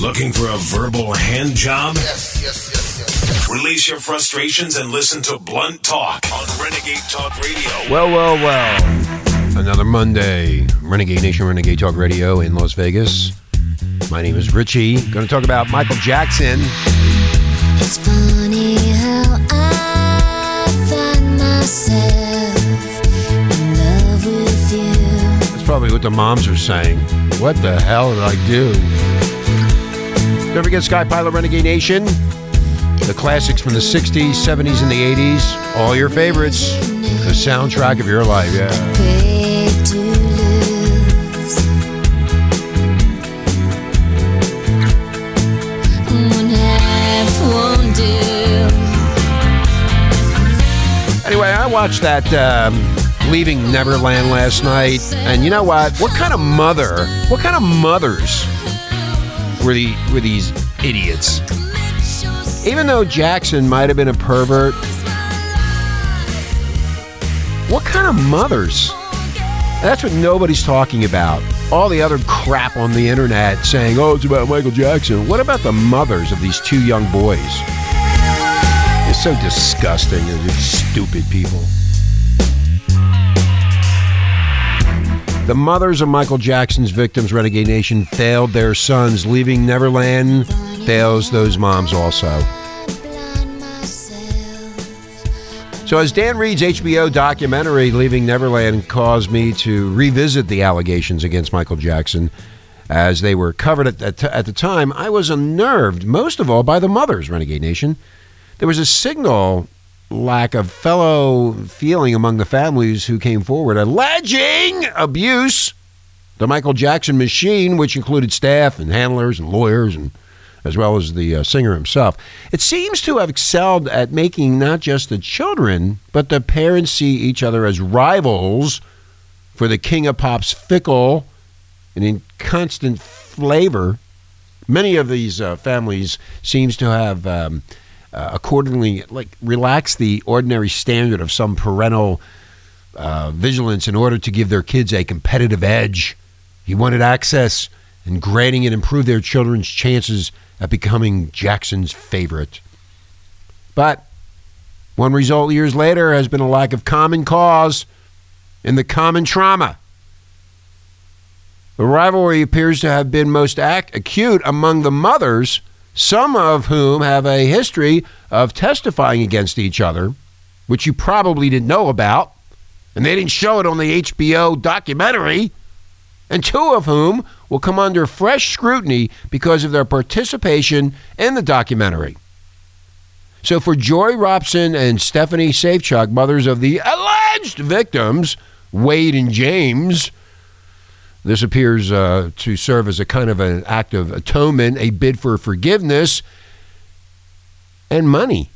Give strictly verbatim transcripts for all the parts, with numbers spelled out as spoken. Looking for a verbal hand job? Yes, yes, yes, yes, yes. Release your frustrations and listen to Blunt Talk on Renegade Talk Radio. Well, well, well. Another Monday. Renegade Nation, Renegade Talk Radio in Las Vegas. My name is Richie. Going to talk about Michael Jackson. It's funny how I find myself in love with you. That's probably what the moms are saying. What the hell did I do? Don't forget Sky Pilot Renegade Nation. The classics from the sixties, seventies, and the eighties. All your favorites. The soundtrack of your life, yeah. Anyway, I watched that um, Leaving Neverland last night. And you know what? What kind of mother, what kind of mothers... Were, the, were these idiots. Even though Jackson might have been a pervert, what kind of mothers? That's what nobody's talking about. All the other crap on the internet saying, oh, it's about Michael Jackson. What about the mothers of these two young boys? They're so disgusting. They're just stupid people. The mothers of Michael Jackson's victims, Renegade Nation, failed their sons. Leaving Neverland fails those moms also. So as Dan Reed's H B O documentary, Leaving Neverland, caused me to revisit the allegations against Michael Jackson as they were covered at the, t- at the time, I was unnerved, most of all, by the mothers, Renegade Nation. There was a signal lack of fellow feeling among the families who came forward alleging abuse. The Michael Jackson machine, which included staff and handlers and lawyers, and as well as the uh, singer himself, it seems to have excelled at making not just the children, but the parents see each other as rivals for the king of pop's fickle and inconstant flavor. Many of these uh, families seems to have... Um, Uh, accordingly, like, relax the ordinary standard of some parental uh, vigilance in order to give their kids a competitive edge. He wanted access, and granting it improved their children's chances at becoming Jackson's favorite. But one result years later has been a lack of common cause and the common trauma. The rivalry appears to have been most ac- acute among the mothers, some of whom have a history of testifying against each other, which you probably didn't know about, and they didn't show it on the H B O documentary, and two of whom will come under fresh scrutiny because of their participation in the documentary. So for Joy Robson and Stephanie Safechuck, mothers of the alleged victims, Wade and James, this appears uh, to serve as a kind of an act of atonement, a bid for forgiveness and money.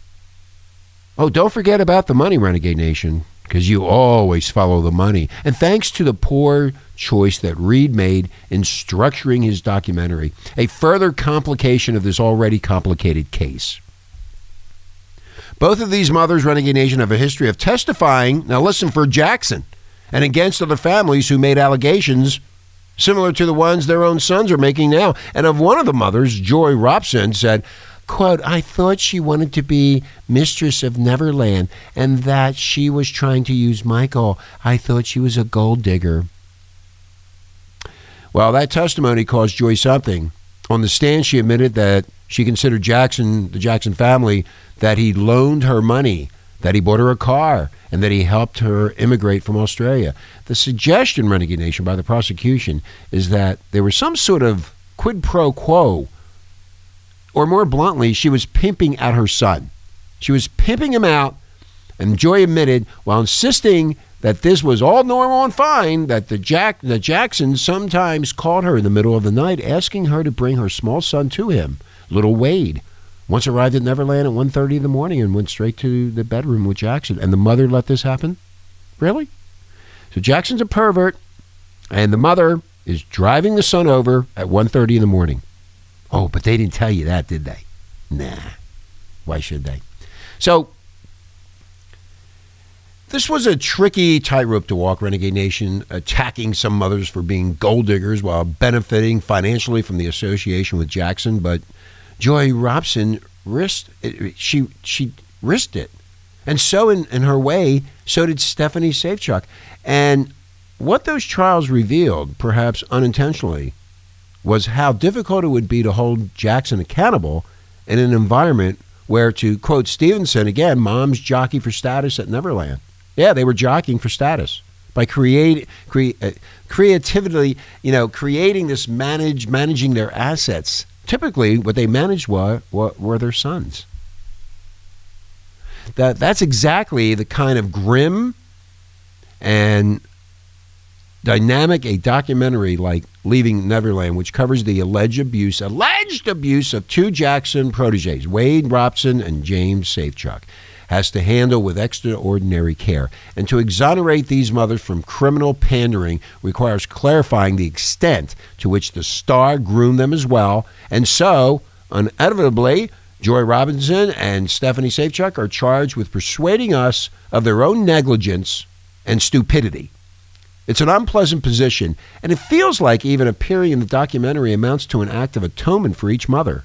Oh, don't forget about the money, Renegade Nation, because you always follow the money. And thanks to the poor choice that Reed made in structuring his documentary, a further complication of this already complicated case. Both of these mothers, Renegade Nation, have a history of testifying, now listen, for Jackson, and against other families who made allegations similar to the ones their own sons are making now. And of one of the mothers, Joy Robson, said, quote, I thought she wanted to be mistress of Neverland and that she was trying to use Michael. I thought she was a gold digger. Well, that testimony caused Joy something. On the stand, she admitted that she considered Jackson, the Jackson family, that he loaned her money, that he bought her a car, and that he helped her immigrate from Australia. The suggestion, Renegade Nation, by the prosecution is that there was some sort of quid pro quo, or more bluntly, she was pimping out her son. She was pimping him out, and Joy admitted, while insisting that this was all normal and fine, that the Jack, the Jacksons sometimes called her in the middle of the night, asking her to bring her small son to him, little Wade. Once arrived at Neverland at one thirty in the morning and went straight to the bedroom with Jackson. And the mother let this happen? Really? So Jackson's a pervert, and the mother is driving the son over at one thirty in the morning. Oh, but they didn't tell you that, did they? Nah. Why should they? So This was a tricky tightrope to walk, Renegade Nation, attacking some mothers for being gold diggers while benefiting financially from the association with Jackson. But Joy Robson risked it. She she risked it. And so in, in her way, so did Stephanie Safechuck. And what those trials revealed, perhaps unintentionally, was how difficult it would be to hold Jackson accountable in an environment where, to quote Stevenson again, moms jockey for status at Neverland. Yeah, they were jockeying for status by create, cre- uh, creatively, you know, creating this manage, managing their assets. Typically, what they managed were, were, were their sons. That That's exactly the kind of grim and dynamic a documentary like Leaving Neverland, which covers the alleged abuse, alleged abuse of two Jackson proteges, Wade Robson and James Safechuck, has to handle with extraordinary care. And to exonerate these mothers from criminal pandering requires clarifying the extent to which the star groomed them as well. And so, inevitably, Joy Robson and Stephanie Safechuck are charged with persuading us of their own negligence and stupidity. It's an unpleasant position, and it feels like even appearing in the documentary amounts to an act of atonement for each mother.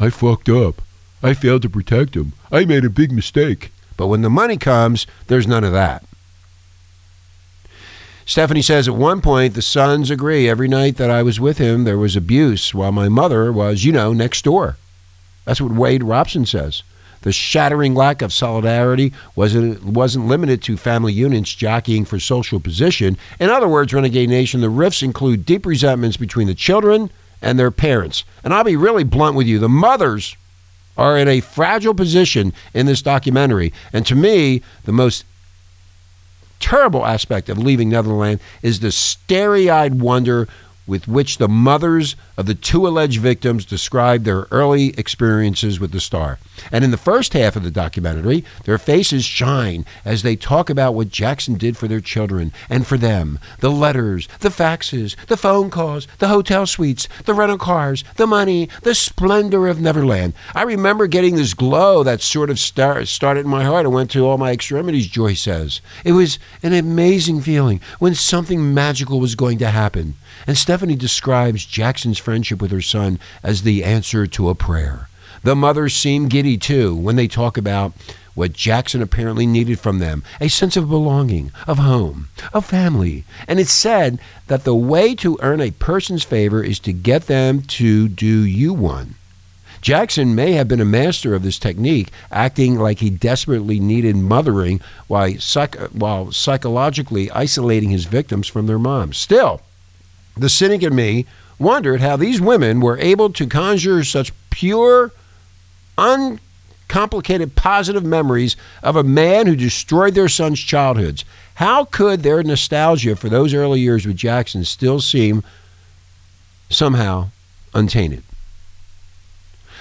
I fucked up. I failed to protect him. I made a big mistake. But when the money comes, there's none of that. Stephanie says at one point, the sons agree. Every night that I was with him, there was abuse while my mother was, you know, next door. That's what Wade Robson says. The shattering lack of solidarity wasn't, wasn't limited to family units jockeying for social position. In other words, Renegade Nation, the rifts include deep resentments between the children and their parents. And I'll be really blunt with you. The mothers are in a fragile position in this documentary. And to me, the most terrible aspect of Leaving Neverland is the starry-eyed wonder with which the mothers of the two alleged victims describe their early experiences with the star. And in the first half of the documentary, their faces shine as they talk about what Jackson did for their children and for them. The letters, the faxes, the phone calls, the hotel suites, the rental cars, the money, the splendor of Neverland. I remember getting this glow that sort of star- started in my heart and went to all my extremities, Joy says. It was an amazing feeling when something magical was going to happen. And Stephanie describes Jackson's friendship with her son as the answer to a prayer. The mothers seem giddy, too, when they talk about what Jackson apparently needed from them, a sense of belonging, of home, of family. And it's said that the way to earn a person's favor is to get them to do you one. Jackson may have been a master of this technique, acting like he desperately needed mothering while, psych- while psychologically isolating his victims from their moms. Still, the cynic in me wondered how these women were able to conjure such pure, uncomplicated, positive memories of a man who destroyed their sons' childhoods. How could their nostalgia for those early years with Jackson still seem somehow untainted?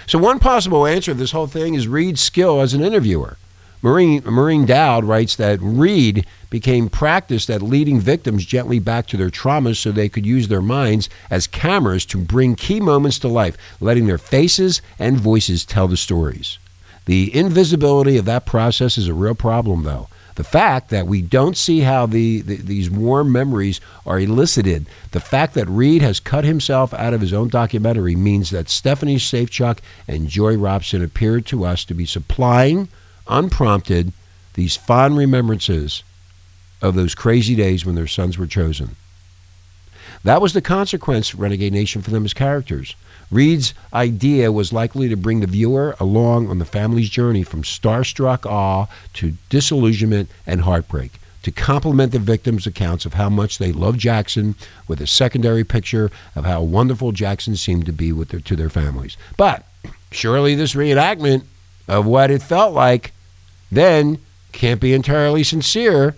So one possible answer to this whole thing is Reed's skill as an interviewer. Maureen, Maureen Dowd writes that Reed became practiced at leading victims gently back to their traumas so they could use their minds as cameras to bring key moments to life, letting their faces and voices tell the stories. The invisibility of that process is a real problem, though. The fact that we don't see how the, the these warm memories are elicited, the fact that Reed has cut himself out of his own documentary means that Stephanie Safechuck and Joy Robson appeared to us to be supplying, unprompted, these fond remembrances of those crazy days when their sons were chosen. That was the consequence, Renegade Nation, for them as characters. Reed's idea was likely to bring the viewer along on the family's journey from starstruck awe to disillusionment and heartbreak, to complement the victims' accounts of how much they loved Jackson with a secondary picture of how wonderful Jackson seemed to be with their, to their families. But surely this reenactment of what it felt like then can't be entirely sincere.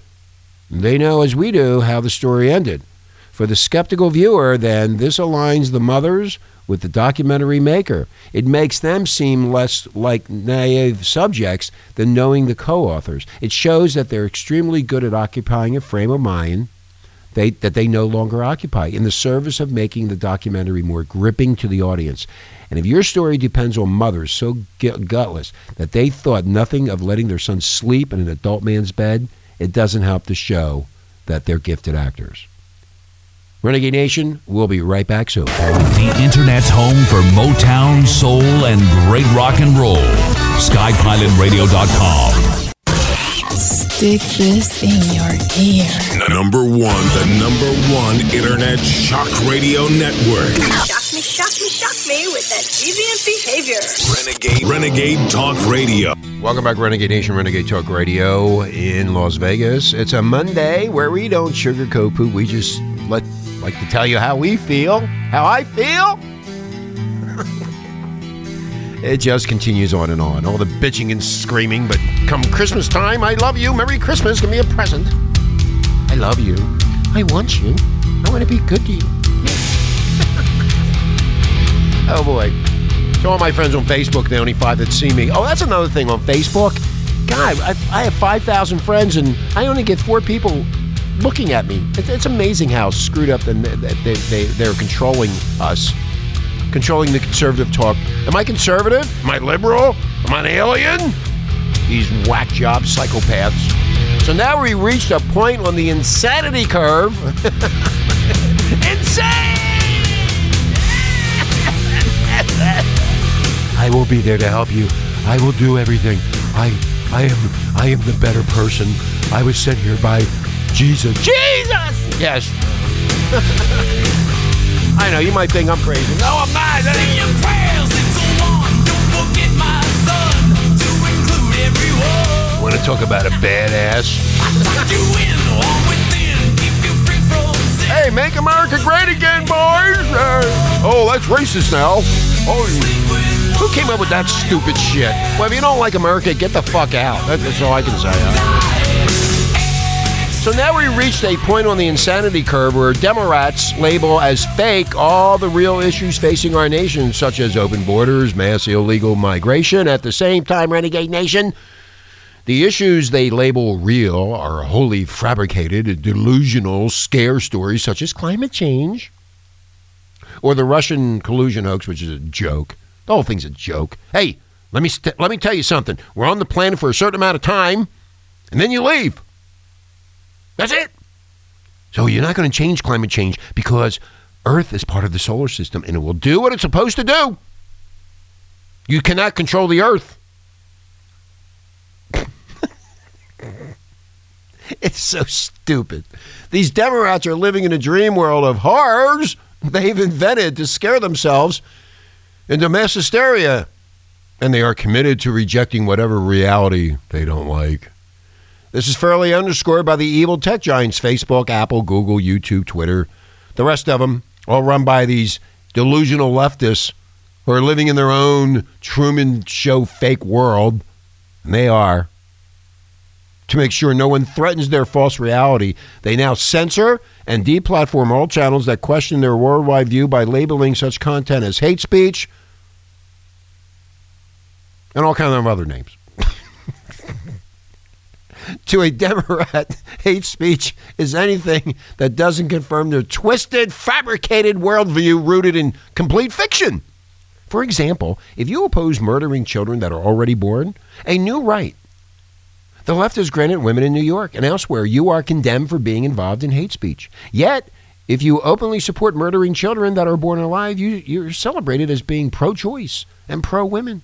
They know, as we do, how the story ended. For the skeptical viewer, then, this aligns the mothers with the documentary maker. It makes them seem less like naive subjects than knowing the co-authors. It shows that they're extremely good at occupying a frame of mind They, that they no longer occupy in the service of making the documentary more gripping to the audience. And if your story depends on mothers so gutless that they thought nothing of letting their sons sleep in an adult man's bed, it doesn't help to show that they're gifted actors. Renegade Nation, we'll be right back soon. The Internet's home for Motown, soul, and great rock and roll. Sky Pilot Radio dot com. Stick this in your ear. Number one, the number one Internet shock radio network. Shock me, shock me, shock me with that deviant behavior. Renegade, Renegade Talk Radio. Welcome back, Renegade Nation, Renegade Talk Radio in Las Vegas. It's a Monday where we don't sugarcoat poop. We just let, like to tell you how we feel, how I feel. It just continues on and on. All the bitching and screaming, but come Christmas time, I love you. Merry Christmas. Give me a present. I love you. I want you. I want to be good to you. Oh, boy. To all my friends on Facebook, the only five that see me. Oh, that's another thing on Facebook. God, I, I have five thousand friends, and I only get four people looking at me. It's, it's amazing how screwed up and they, they, they, they're controlling us. Controlling the conservative talk. Am I conservative? Am I liberal? Am I an alien? These whack job psychopaths. So now we reached a point on the insanity curve. Insane! I will be there to help you. I will do everything. I, I am, I am the better person. I was sent here by Jesus. Jesus! Yes. I know, you might think I'm crazy. No, I'm not. Say your prayers, it's a one. Don't forget my son to include everyone. Want to talk about a badass? I tuck you in, all within. Keep you free from sin. Hey, make America great again, boys. Uh, oh, that's racist now. Oh, who came up with that stupid shit? Well, if you don't like America, get the fuck out. That's all I can say. Huh? So now we reached a point on the insanity curve where Democrats label as fake all the real issues facing our nation, such as open borders, mass illegal migration. At the same time, Renegade Nation, the issues they label real are wholly fabricated, delusional, scare stories such as climate change or the Russian collusion hoax, which is a joke. The whole thing's a joke. Hey, let me st- let me tell you something. We're on the planet for a certain amount of time, and then you leave. That's it. So you're not going to change climate change because Earth is part of the solar system and it will do what it's supposed to do. You cannot control the Earth. It's so stupid. These Democrats are living in a dream world of horrors they've invented to scare themselves into mass hysteria. And they are committed to rejecting whatever reality they don't like. This is fairly underscored by the evil tech giants, Facebook, Apple, Google, YouTube, Twitter, the rest of them, all run by these delusional leftists who are living in their own Truman Show fake world, and they are. To make sure no one threatens their false reality, they now censor and deplatform all channels that question their worldwide view by labeling such content as hate speech and all kinds of other names. To a Democrat, hate speech is anything that doesn't confirm their twisted, fabricated worldview rooted in complete fiction. For example, if you oppose murdering children that are already born, a new right the left has granted women in New York and elsewhere, you are condemned for being involved in hate speech. Yet, if you openly support murdering children that are born alive, you, you're celebrated as being pro-choice and pro-women.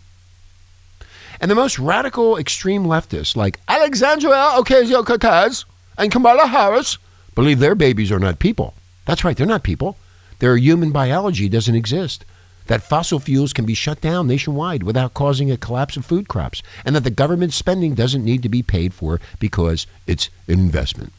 And the most radical extreme leftists like Alexandria Ocasio-Cortez and Kamala Harris believe their babies are not people. That's right, they're not people. Their human biology doesn't exist. That fossil fuels can be shut down nationwide without causing a collapse of food crops. And that the government spending doesn't need to be paid for because it's an investment.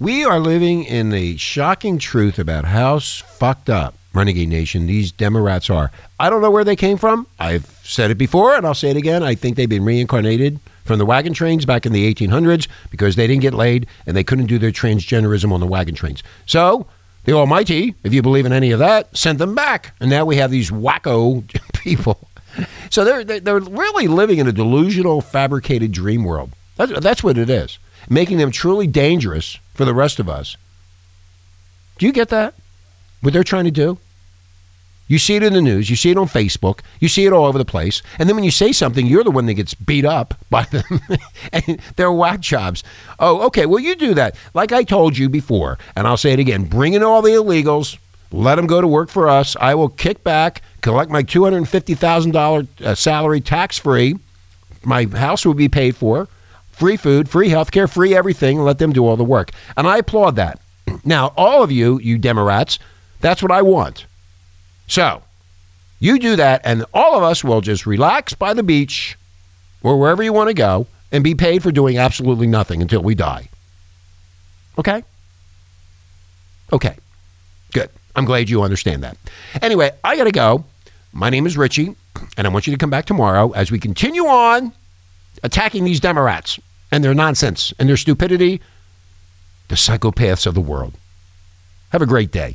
We are living in the shocking truth about how fucked up, Renegade Nation, these Democrats are. I don't know where they came from. I've said it before, and I'll say it again. I think they've been reincarnated from the wagon trains back in the eighteen hundreds because they didn't get laid and they couldn't do their transgenderism on the wagon trains. So the Almighty, if you believe in any of that, sent them back. And now we have these wacko people. So they're they're really living in a delusional, fabricated dream world. That's, that's what it is, making them truly dangerous for the rest of us. Do you get that? What they're trying to do? You see it in the news, you see it on Facebook, you see it all over the place, and then when you say something, you're the one that gets beat up by them, and they're whack jobs. Oh, okay, well, you do that. Like I told you before, and I'll say it again, bring in all the illegals, let them go to work for us, I will kick back, collect my two hundred fifty thousand dollars salary tax-free, my house will be paid for, free food, free healthcare, free everything, let them do all the work. And I applaud that. Now, all of you, you Democrats, that's what I want. So, you do that, and all of us will just relax by the beach or wherever you want to go and be paid for doing absolutely nothing until we die. Okay? Okay. Good. I'm glad you understand that. Anyway, I got to go. My name is Richie, and I want you to come back tomorrow as we continue on attacking these Democrats and their nonsense and their stupidity, the psychopaths of the world. Have a great day.